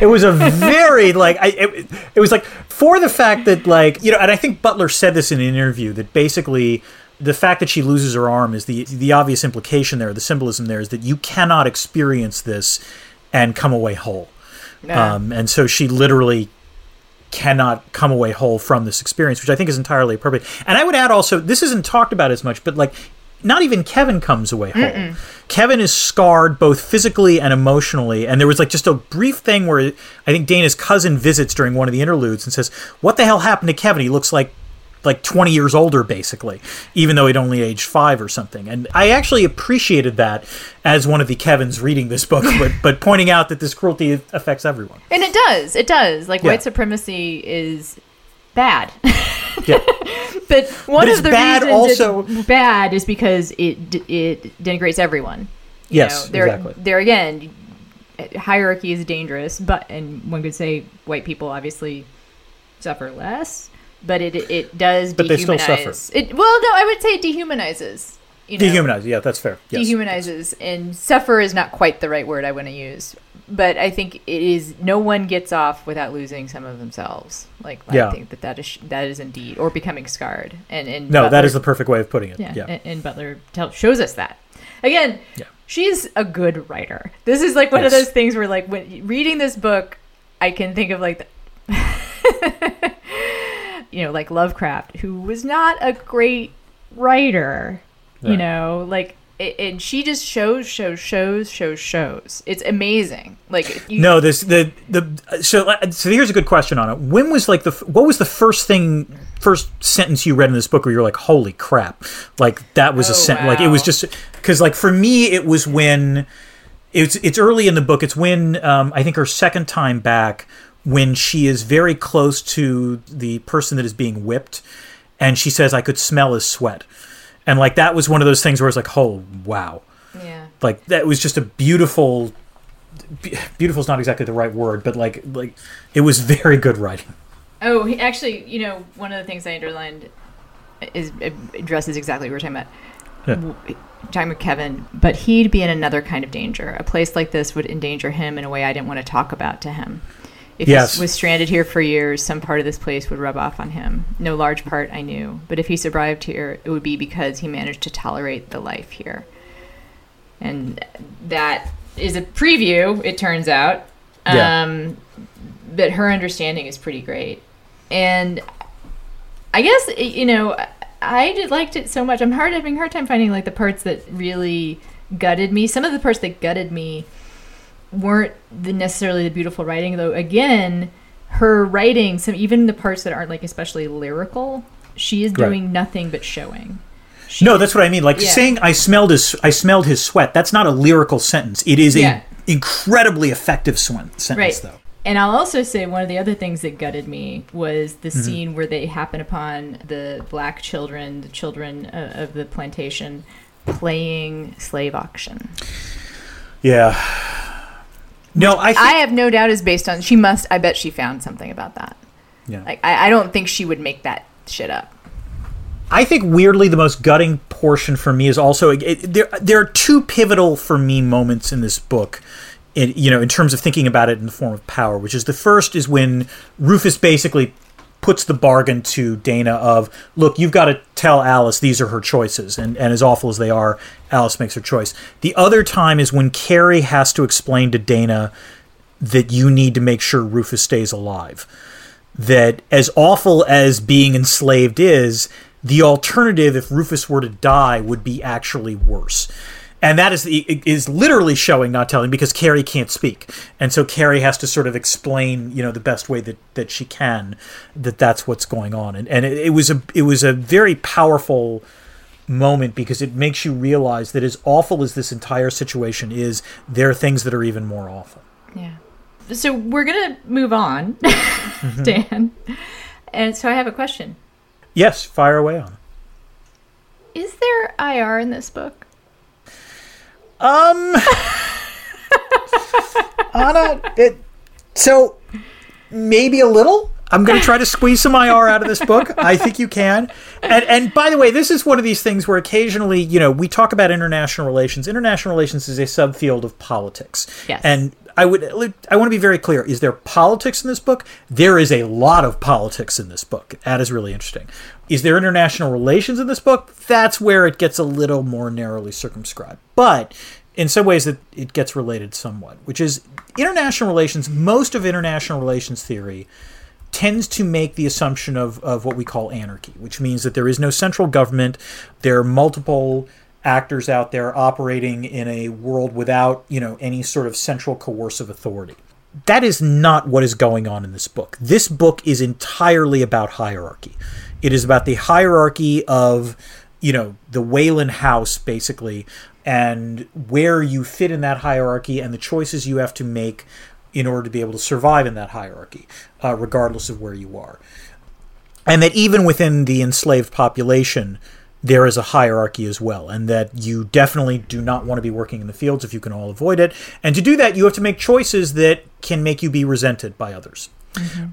It was a very it was like, for the fact that and I think Butler said this in an interview, that basically the fact that she loses her arm is the obvious implication there, the symbolism there, is that you cannot experience this and come away whole. No. And so she literally cannot come away whole from this experience, which I think is entirely appropriate. And I would add also, this isn't talked about as much, but not even Kevin comes away whole. Mm-mm. Kevin is scarred both physically and emotionally. And there was just a brief thing where I think Dana's cousin visits during one of the interludes and says, "What the hell happened to Kevin? He looks like 20 years older, basically, even though he'd only aged 5 or something." And I actually appreciated that as one of the Kevins reading this book, but pointing out that this cruelty affects everyone. And it does. It does. White supremacy is bad. Yeah. But one of the reasons it's bad is because it denigrates everyone. Yes, exactly. There again, hierarchy is dangerous, and one could say white people obviously suffer less. But it does dehumanize. But they still suffer. I would say it dehumanizes. Dehumanizes, yeah, that's fair. Yes. Dehumanizes, and suffer is not quite the right word I want to use. But I think it is, no one gets off without losing some of themselves. I think that is indeed, or becoming scarred. And no, Butler, that is the perfect way of putting it. Yeah. And Butler shows us that. Again, she's a good writer. This is one of those things where when reading this book, I can think of the Lovecraft, who was not a great writer, and she just shows. It's amazing. So here's a good question on it. When was what was the first sentence you read in this book where you're like, holy crap, that was a sentence. Wow. It was just, because for me, it was when it's early in the book. It's when I think her second time back, when she is very close to the person that is being whipped, and she says, "I could smell his sweat." And that was one of those things where it's oh, wow. Yeah. That was just a beautiful, beautiful is not exactly the right word, but it was very good writing. Oh, actually, one of the things I underlined addresses exactly what we're talking about. Yeah. Talking with Kevin, but he'd be in another kind of danger. A place like this would endanger him in a way I didn't want to talk about to him. If he was stranded here for years, some part of this place would rub off on him. No large part, I knew. But if he survived here, it would be because he managed to tolerate the life here. And that is a preview, it turns out. Yeah. But her understanding is pretty great. And I guess, I just liked it so much. I'm having a hard time finding, the parts that really gutted me. Some of the parts that gutted me weren't necessarily the beautiful writing, though. Again, her writing, even the parts that aren't especially lyrical, she is doing nothing but showing. That's what I mean. Saying I smelled his sweat. That's not a lyrical sentence. It is an incredibly effective sentence, though. And I'll also say one of the other things that gutted me was the scene where they happen upon the black children, the children of the plantation, playing slave auction. Yeah. No, I have no doubt is based on, I bet she found something about that. Yeah. I don't think she would make that shit up. I think weirdly the most gutting portion for me is also, there are two pivotal for me moments in this book, in terms of thinking about it in the form of power, which is, the first is when Rufus basically puts the bargain to Dana of, look, you've got to tell Alice these are her choices, and as awful as they are, Alice makes her choice. The other time is when Carrie has to explain to Dana that you need to make sure Rufus stays alive. that as awful as being enslaved is, the alternative, if Rufus were to die, would be actually worse. And that is literally showing, not telling, because Carrie can't speak. And so Carrie has to sort of explain, you know, the best way that she can, that's what's going on. And it was a very powerful moment, because it makes you realize that as awful as this entire situation is, there are things that are even more awful. Yeah. So we're going to move on, mm-hmm. Dan. And so I have a question. Yes, fire away on it. Is there IR in this book? Anna, so maybe a little. I'm going to try to squeeze some IR out of this book. I think you can. And by the way, this is one of these things where occasionally, you know, we talk about international relations. International relations is a subfield of politics. Yes. And I want to be very clear. Is there politics in this book? There is a lot of politics in this book. That is really interesting. Is there international relations in this book? That's where it gets a little more narrowly circumscribed. But in some ways, it gets related somewhat, which is international relations. Most of international relations theory tends to make the assumption of what we call anarchy, which means that there is no central government. There are multiple actors out there operating in a world without, you know, any sort of central coercive authority. That is not what is going on in this book. This book is entirely about hierarchy. It is about the hierarchy of, you know, the Whalen house, basically, and where you fit in that hierarchy and the choices you have to make in order to be able to survive in that hierarchy, regardless of where you are. And that even within the enslaved population, there is a hierarchy as well, and that you definitely do not want to be working in the fields if you can all avoid it. And to do that, you have to make choices that can make you be resented by others. Mm-hmm.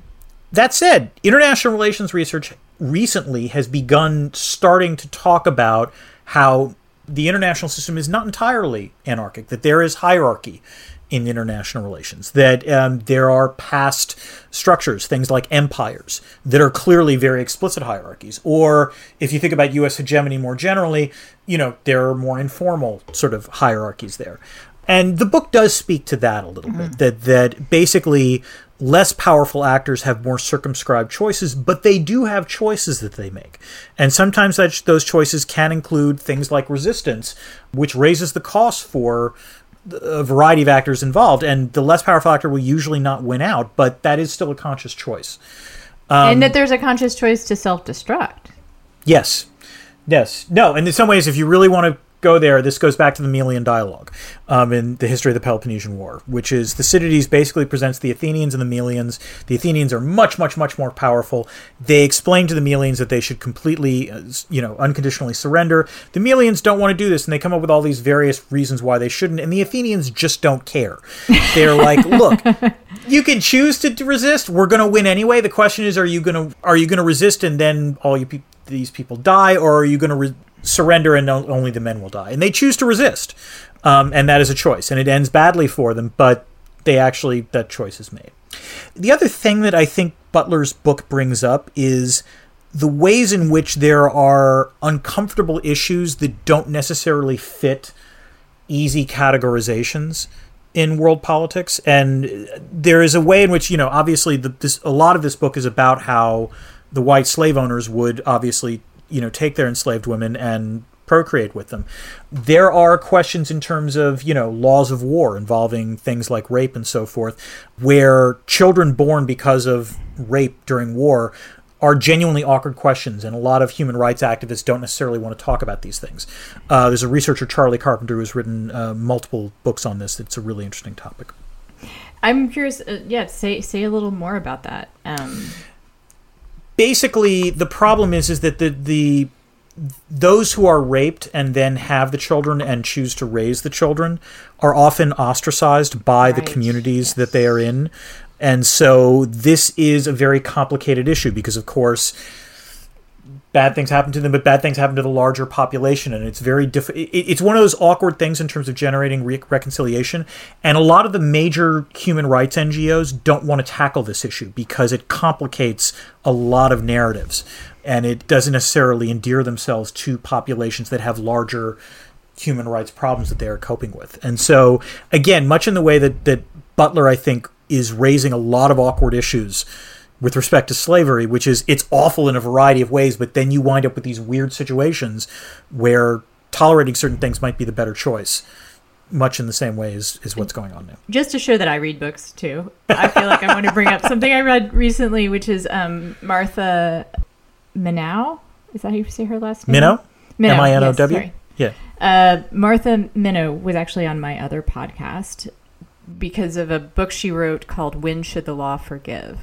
That said, international relations research recently has begun starting to talk about how the international system is not entirely anarchic, that there is hierarchy in international relations, that there are past structures, things like empires, that are clearly very explicit hierarchies. Or if you think about U.S. hegemony more generally, you know, there are more informal sort of hierarchies there. And the book does speak to that a little bit, that basically less powerful actors have more circumscribed choices, but they do have choices that they make. And sometimes those choices can include things like resistance, which raises the cost for a variety of actors involved, and the less powerful actor will usually not win out, but that is still a conscious choice. And that there's a conscious choice to self-destruct. Yes. Yes. No, and in some ways, if you really want to go there, this goes back to the Melian Dialogue in the history of the Peloponnesian War, which is Thucydides basically presents the Athenians and the Melians. The Athenians are much, much, much more powerful. They explain to the Melians that they should completely, unconditionally surrender. The Melians don't want to do this, and they come up with all these various reasons why they shouldn't, and the Athenians just don't care. They're like, look, you can choose to resist. We're going to win anyway. The question is, are you going to resist and then all you these people die, or are you going to surrender and only the men will die? And they choose to resist, and that is a choice, and it ends badly for them, but that choice is made. The other thing that I think Butler's book brings up is the ways in which there are uncomfortable issues that don't necessarily fit easy categorizations in world politics. And there is a way in which, you know, obviously a lot of this book is about how the white slave owners would obviously, you know, take their enslaved women and procreate with them. There are questions in terms of, you know, laws of war involving things like rape and so forth, where children born because of rape during war are genuinely awkward questions, and a lot of human rights activists don't necessarily want to talk about these things. There's a researcher, Charlie Carpenter, who's written multiple books on this. It's a really interesting topic. I'm curious, say a little more about that. Basically, the problem is that the those who are raped and then have the children and choose to raise the children are often ostracized by the communities that they are in. And so this is a very complicated issue because, of course, bad things happen to them, but bad things happen to the larger population. And it's very it's one of those awkward things in terms of generating reconciliation. And a lot of the major human rights NGOs don't want to tackle this issue because it complicates a lot of narratives, and it doesn't necessarily endear themselves to populations that have larger human rights problems that they are coping with. And so, again, much in the way that Butler, I think, is raising a lot of awkward issues with respect to slavery, which is it's awful in a variety of ways, but then you wind up with these weird situations where tolerating certain things might be the better choice, much in the same way as what's going on now. Just to show that I read books, too, I feel like I want to bring up something I read recently, which is Martha Minow. Is that how you say her last name? Minow? Minow. Minow, yes, yeah. Martha Minow was actually on my other podcast because of a book she wrote called When Should the Law Forgive?,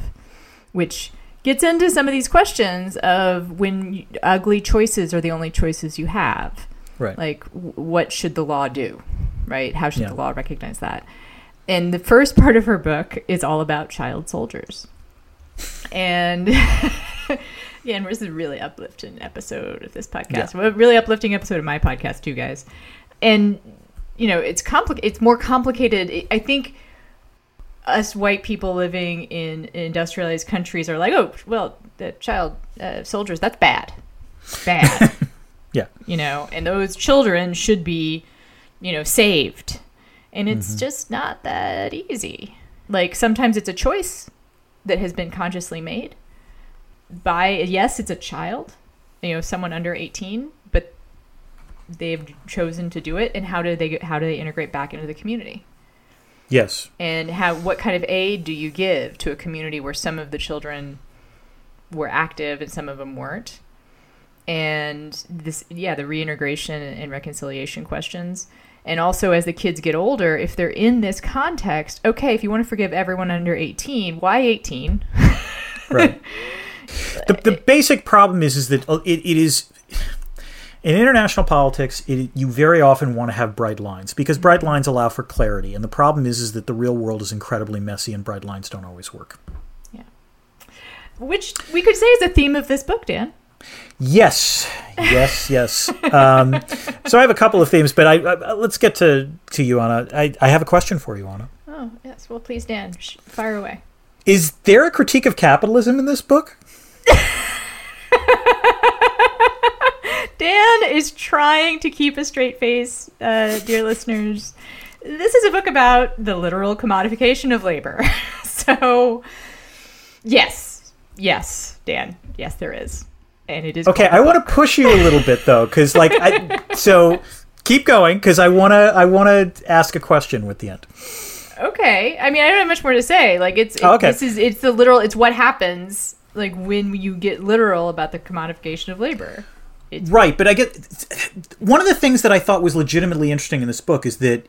which gets into some of these questions of when ugly choices are the only choices you have. Right. Like, what should the law do? Right? How should the law recognize that? And the first part of her book is all about child soldiers. And again, this is a really uplifting episode of this podcast. Yeah. A really uplifting episode of my podcast, too, guys. And, you know, it's more complicated. I think us white people living in industrialized countries are like, oh, well, the child soldiers, that's bad. Bad. Yeah. You know, and those children should be, you know, saved. And it's just not that easy. Like, sometimes it's a choice that has been consciously made by, yes, it's a child, you know, someone under 18, but they've chosen to do it. And how do they integrate back into the community? Yes. And what kind of aid do you give to a community where some of the children were active and some of them weren't? And this, the reintegration and reconciliation questions. And also, as the kids get older, if they're in this context, okay, if you want to forgive everyone under 18, why 18? Right. The basic problem is that it is, in international politics, you very often want to have bright lines because bright lines allow for clarity. And the problem is that the real world is incredibly messy and bright lines don't always work. Yeah. Which we could say is the theme of this book, Dan. Yes. So I have a couple of themes, but I let's get to you, Anna. I have a question for you, Anna. Oh, yes. Well, please, Dan, fire away. Is there a critique of capitalism in this book? Dan is trying to keep a straight face, dear listeners. This is a book about the literal commodification of labor. So, yes, Dan. Yes, there is. And it is okay. I want to push you a little bit though, because so keep going, because I want to ask a question with the end. Okay. I mean, I don't have much more to say. Like it's the literal. It's what happens like when you get literal about the commodification of labor. Right. But I get one of the things that I thought was legitimately interesting in this book is that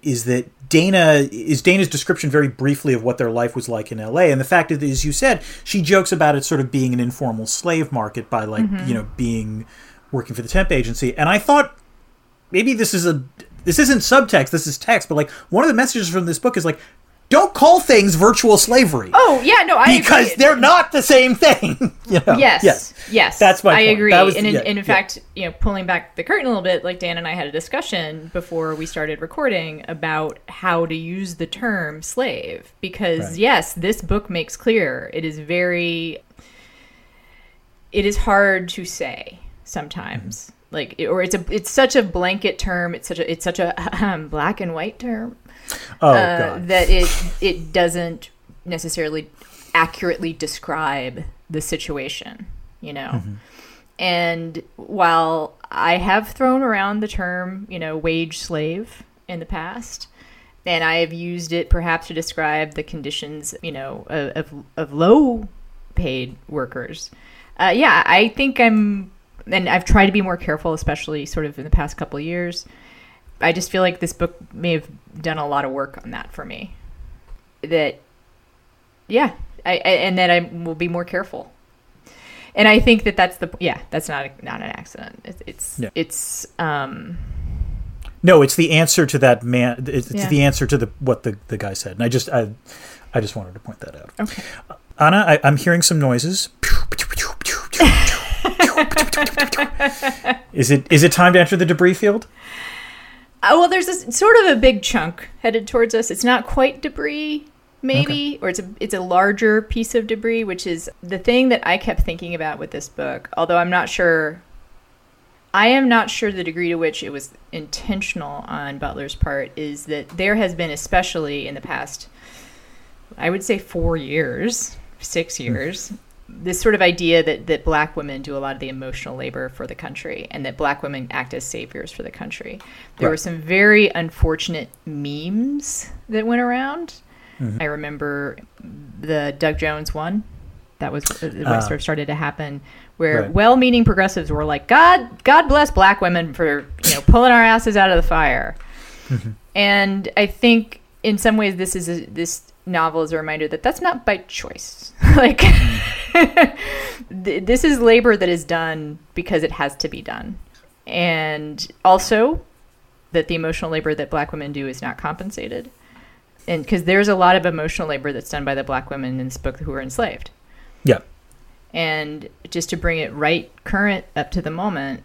Dana's description very briefly of what their life was like in L.A. And the fact that, as you said, she jokes about it sort of being an informal slave market by working for the temp agency. And I thought maybe this isn't subtext, this is text. But like one of the messages from this book is like, don't call things virtual slavery. Oh yeah, no, I because agree. They're not the same thing. You know? Yes. That's my point. I agree. In fact, you know, pulling back the curtain a little bit, like Dan and I had a discussion before we started recording about how to use the term slave, because yes, this book makes clear it is hard to say sometimes, it's such a blanket term, it's such a black and white term. Oh, God. That it doesn't necessarily accurately describe the situation, you know. Mm-hmm. And while I have thrown around the term, you know, wage slave in the past, and I have used it perhaps to describe the conditions, you know, of low paid workers. I think I've tried to be more careful, especially sort of in the past couple of years. I just feel like this book may have done a lot of work on that for me. That, yeah, and that I will be more careful. And I think that that's not an accident. No, it's the answer to that man. It's the answer to what the guy said. And I just wanted to point that out. Okay, Anna, I'm hearing some noises. Is it time to enter the debris field? Well, there's this sort of a big chunk headed towards us. It's not quite debris, maybe, or it's a larger piece of debris, which is the thing that I kept thinking about with this book. Although I am not sure the degree to which it was intentional on Butler's part, is that there has been, especially in the past, I would say 6 years, this sort of idea that black women do a lot of the emotional labor for the country and that black women act as saviors for the country. There were some very unfortunate memes that went around. Mm-hmm. I remember the Doug Jones one. That was when it sort of started to happen, where well-meaning progressives were like, God bless black women for, pulling our asses out of the fire. Mm-hmm. And I think in some ways this novel is a reminder that that's not by choice. Like, this is labor that is done because it has to be done. And also that the emotional labor that black women do is not compensated. And because there's a lot of emotional labor that's done by the black women in this book who are enslaved. Yeah. And just to bring it right current up to the moment,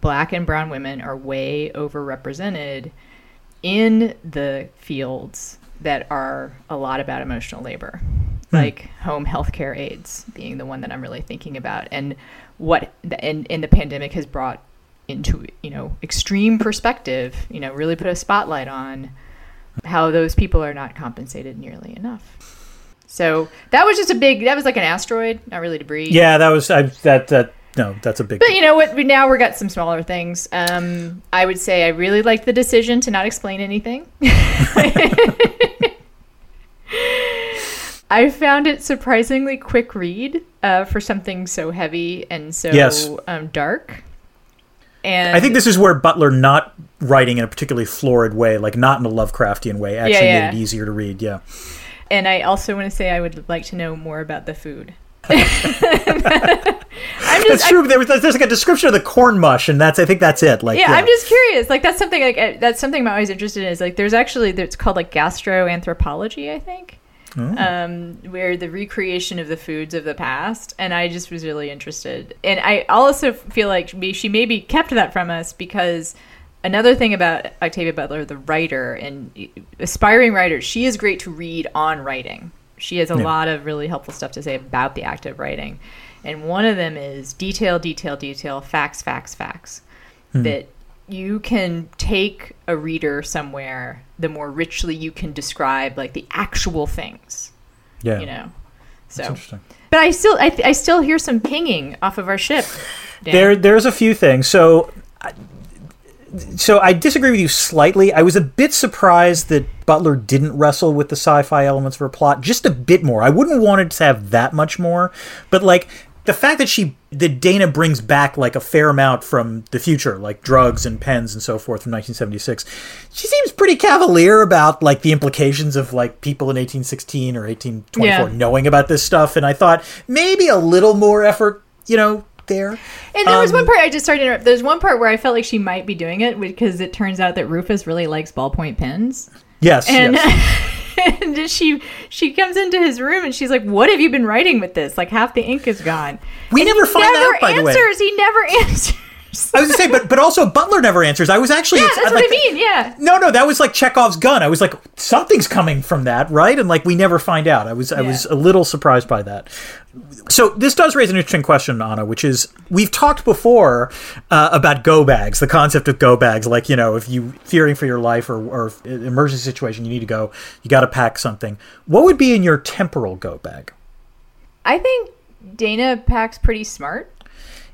black and brown women are way overrepresented in the fields that are a lot about emotional labor, like home healthcare aides being the one that I'm really thinking about, and the pandemic has brought into, extreme perspective, really put a spotlight on how those people are not compensated nearly enough. So that was just that was like an asteroid, not really debris. Yeah, that's a big deal. But now we've got some smaller things. I would say I really liked the decision to not explain anything. I found it surprisingly quick read for something so heavy and so dark. And I think this is where Butler, not writing in a particularly florid way, like not in a Lovecraftian way, actually made it easier to read, And I also want to say I would like to know more about the food. That's true. There's like a description of the corn mush, and I think that's it. Like, I'm just curious. Like, that's something I'm always interested in. Is like there's actually it's called like gastroanthropology, I think, where the recreation of the foods of the past. And I just was really interested. And I also feel like she maybe kept that from us because. Another thing about Octavia Butler, the writer and aspiring writer, she is great to read on writing. She has a lot of really helpful stuff to say about the act of writing. And one of them is detail, detail, detail, facts, facts, facts. Mm-hmm. That you can take a reader somewhere, the more richly you can describe like the actual things. Yeah. So. That's interesting. But I still hear some pinging off of our ship. Dan. There's a few things. So I disagree with you slightly. I was a bit surprised that Butler didn't wrestle with the sci-fi elements of her plot just a bit more. I wouldn't want it to have that much more, but like the fact that Dana brings back like a fair amount from the future, like drugs and pens and so forth from 1976, she seems pretty cavalier about like the implications of like people in 1816 or 1824 knowing about this stuff. And I thought maybe a little more effort, there. And there was one part, I just started to interrupt. There's one part where I felt like she might be doing it because it turns out that Rufus really likes ballpoint pens. Yes. And, and she comes into his room and she's like, "What have you been writing with this? Like half the ink is gone." We never find out, by the way. He never answers. I was going to say, but also Butler never answers. I was actually... Yeah, that's what I mean, yeah. No, that was like Chekhov's gun. I was like, something's coming from that, right? And like, we never find out. I was a little surprised by that. So this does raise an interesting question, Anna, which is, we've talked before about go bags, the concept of go bags. Like, if you're fearing for your life or emergency situation, you need to go, you got to pack something. What would be in your temporal go bag? I think Dana packs pretty smart.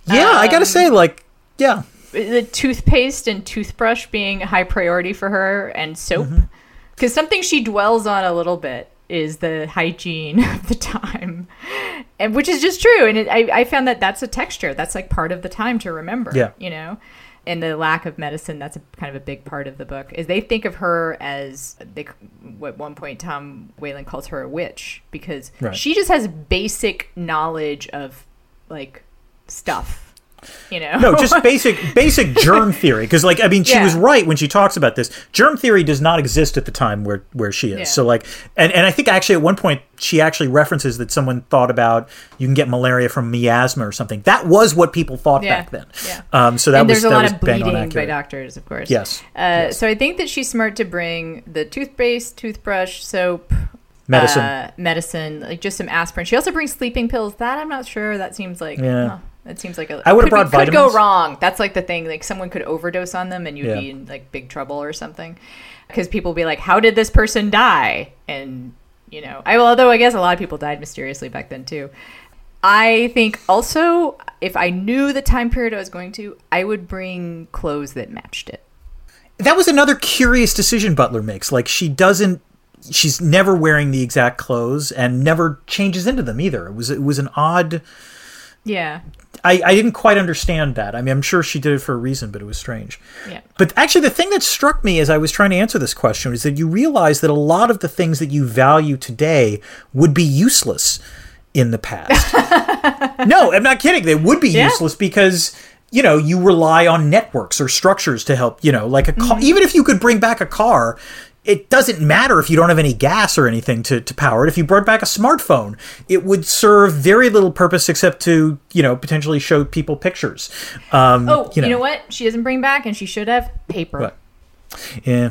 Yeah, I got to say, like... Yeah. The toothpaste and toothbrush being a high priority for her, and soap. Because something she dwells on a little bit is the hygiene of the time, and which is just true. And I found that's a texture. That's like part of the time to remember, And the lack of medicine, that's kind of a big part of the book, is they think of her as, at one point Tom Whalen calls her a witch, because she just has basic knowledge of like stuff. No, just basic germ theory, because like I mean she was right when she talks about this. Germ theory does not exist at the time where she is. So like and I think actually at one point she actually references that someone thought about you can get malaria from miasma or something. That was what people thought back then. So that was a lot of bleeding by doctors, of course. Yes. So I think that she's smart to bring the toothpaste, toothbrush, soap, medicine, like just some aspirin. She also brings sleeping pills. That I'm not sure. That seems like It seems like I would have brought vitamins. Could go wrong. That's like the thing. Like someone could overdose on them, and you'd be in like big trouble or something. Because people be like, "How did this person die?" And although I guess a lot of people died mysteriously back then too. I think also, if I knew the time period I was going to, I would bring clothes that matched it. That was another curious decision Butler makes. Like, she's never wearing the exact clothes and never changes into them either. It was an odd... Yeah. I didn't quite understand that. I mean, I'm sure she did it for a reason, but it was strange. Yeah. But actually, the thing that struck me as I was trying to answer this question is that you realize that a lot of the things that you value today would be useless in the past. No, I'm not kidding. They would be useless because... you know, you rely on networks or structures to help, you know, like a car. Mm-hmm. Even if you could bring back a car, it doesn't matter if you don't have any gas or anything to power it. If you brought back a smartphone, it would serve very little purpose except to, you know, potentially show people pictures. You know what? She doesn't bring back, and she should have, paper. What? Yeah.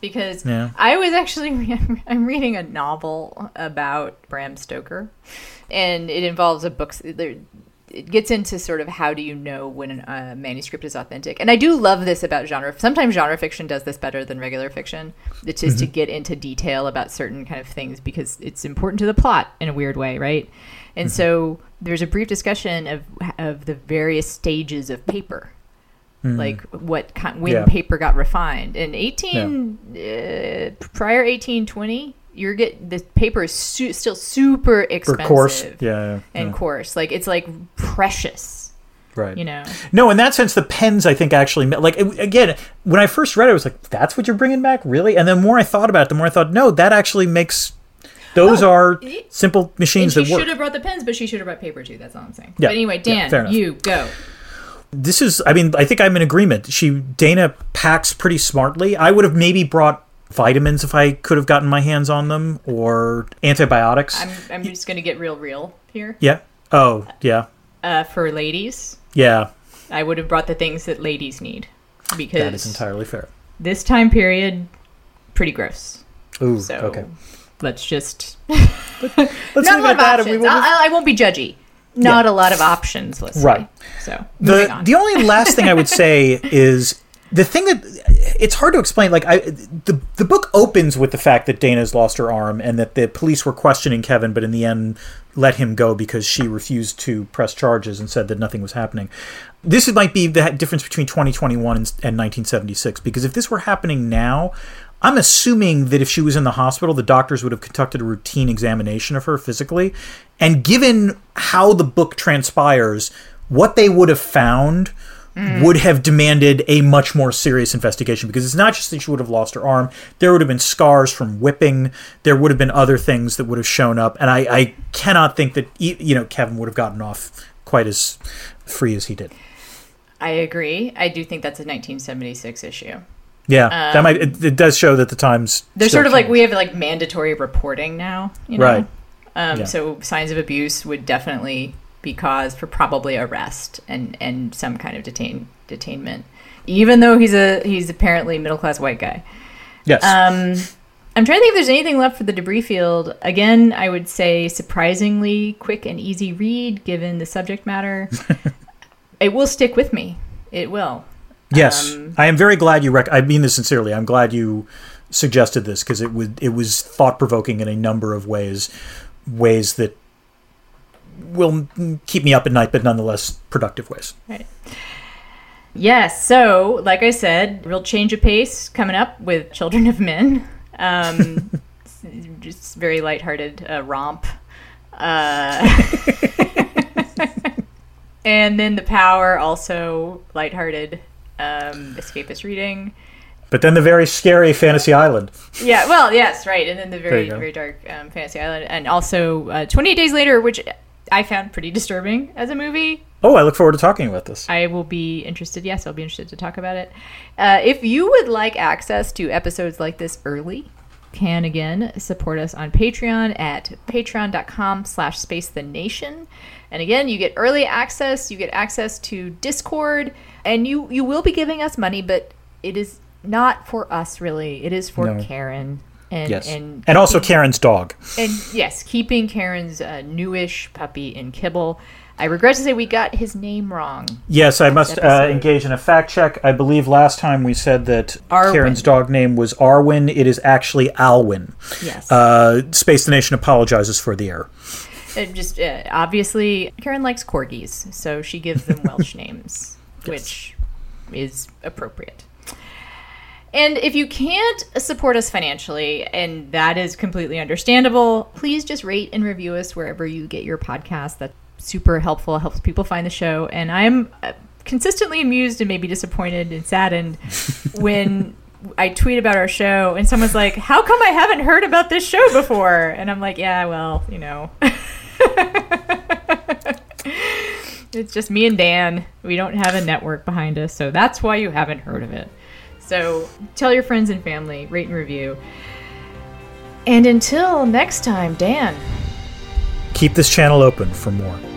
Because I was actually, I'm reading a novel about Bram Stoker, and it involves a book. It gets into sort of how do you know when a manuscript is authentic. And I do love this about genre. Sometimes genre fiction does this better than regular fiction. It's just to get into detail about certain kind of things because it's important to the plot in a weird way, right? And so there's a brief discussion of the various stages of paper. Like when paper got refined. In prior 1820... the paper is still super expensive. Or coarse. And coarse. Like, it's like precious. Right. You know? No, in that sense, the pens, I think, actually, like, again, when I first read it, I was like, that's what you're bringing back? Really? And the more I thought about it, the more I thought, no, that actually makes, those are simple machines that work. She should have brought the pens, but she should have brought paper too. That's all I'm saying. Yeah. But anyway, Dan, you go. This is, I mean, I think I'm in agreement. Dana packs pretty smartly. I would have maybe brought vitamins if I could have gotten my hands on them, or antibiotics. I'm just going to get real here. Yeah. Oh, yeah. For ladies. Yeah. I would have brought the things that ladies need, because that is entirely fair. This time period, pretty gross. Ooh. So, okay. Let's just let's not a lot of options. I won't be judgy. Not a lot of options. Let's say. So the only last thing I would say is. The thing that it's hard to explain, like the book opens with the fact that Dana's lost her arm and that the police were questioning Kevin, but in the end let him go because she refused to press charges and said that nothing was happening. This might be the difference between 2021 and 1976, because if this were happening now, I'm assuming that if she was in the hospital, the doctors would have conducted a routine examination of her physically. And given how the book transpires, what they would have found would have demanded a much more serious investigation, because it's not just that she would have lost her arm. There would have been scars from whipping. There would have been other things that would have shown up. And I cannot think that, you know, Kevin would have gotten off quite as free as he did. I agree. I do think that's a 1976 issue. Yeah, that might. It does show that the times. They're sort of changed. Like we have like mandatory reporting now, you know? Right. So signs of abuse would definitely. Because for probably arrest and some kind of detainment, even though he's apparently middle-class white guy. Yes. I'm trying to think if there's anything left for the debris field. Again, I would say surprisingly quick and easy read given the subject matter. It will stick with me. It will. Yes. I am very glad you I mean this sincerely. I'm glad you suggested this, because it was thought-provoking in a number of ways that will keep me up at night, but nonetheless productive ways. Right. Yes. So, like I said, real change of pace coming up with Children of Men. Just very lighthearted romp. And then The Power, also lighthearted escapist reading. But then the very scary Fantasy Island. Yeah, well, yes, right. And then the very, very dark Fantasy Island. And also 28 Days Later, which I found pretty disturbing as a movie. Oh, I look forward to talking about this. I will be interested. Yes, I'll be interested to talk about it. If you would like access to episodes like this early, can again support us on Patreon at patreon.com/spacethenation. And again, you get early access. You get access to Discord. And you will be giving us money, but it is... not for us, really. It is for Karen. And also Karen's dog. And yes, keeping Karen's newish puppy in kibble. I regret to say we got his name wrong. Yes, I must engage in a fact check. I believe last time we said that Arwyn. Karen's dog name was Arwyn. It is actually Alwyn. Yes. Space the Nation apologizes for the error. just obviously, Karen likes corgis, so she gives them Welsh names, yes, which is appropriate. And if you can't support us financially, and that is completely understandable, please just rate and review us wherever you get your podcast. That's super helpful. It helps people find the show. And I'm consistently amused and maybe disappointed and saddened when I tweet about our show and someone's like, how come I haven't heard about this show before? And I'm like, yeah, well, you know. It's just me and Dan. We don't have a network behind us, so that's why you haven't heard of it. So tell your friends and family, rate and review. And until next time, Dan. Keep this channel open for more.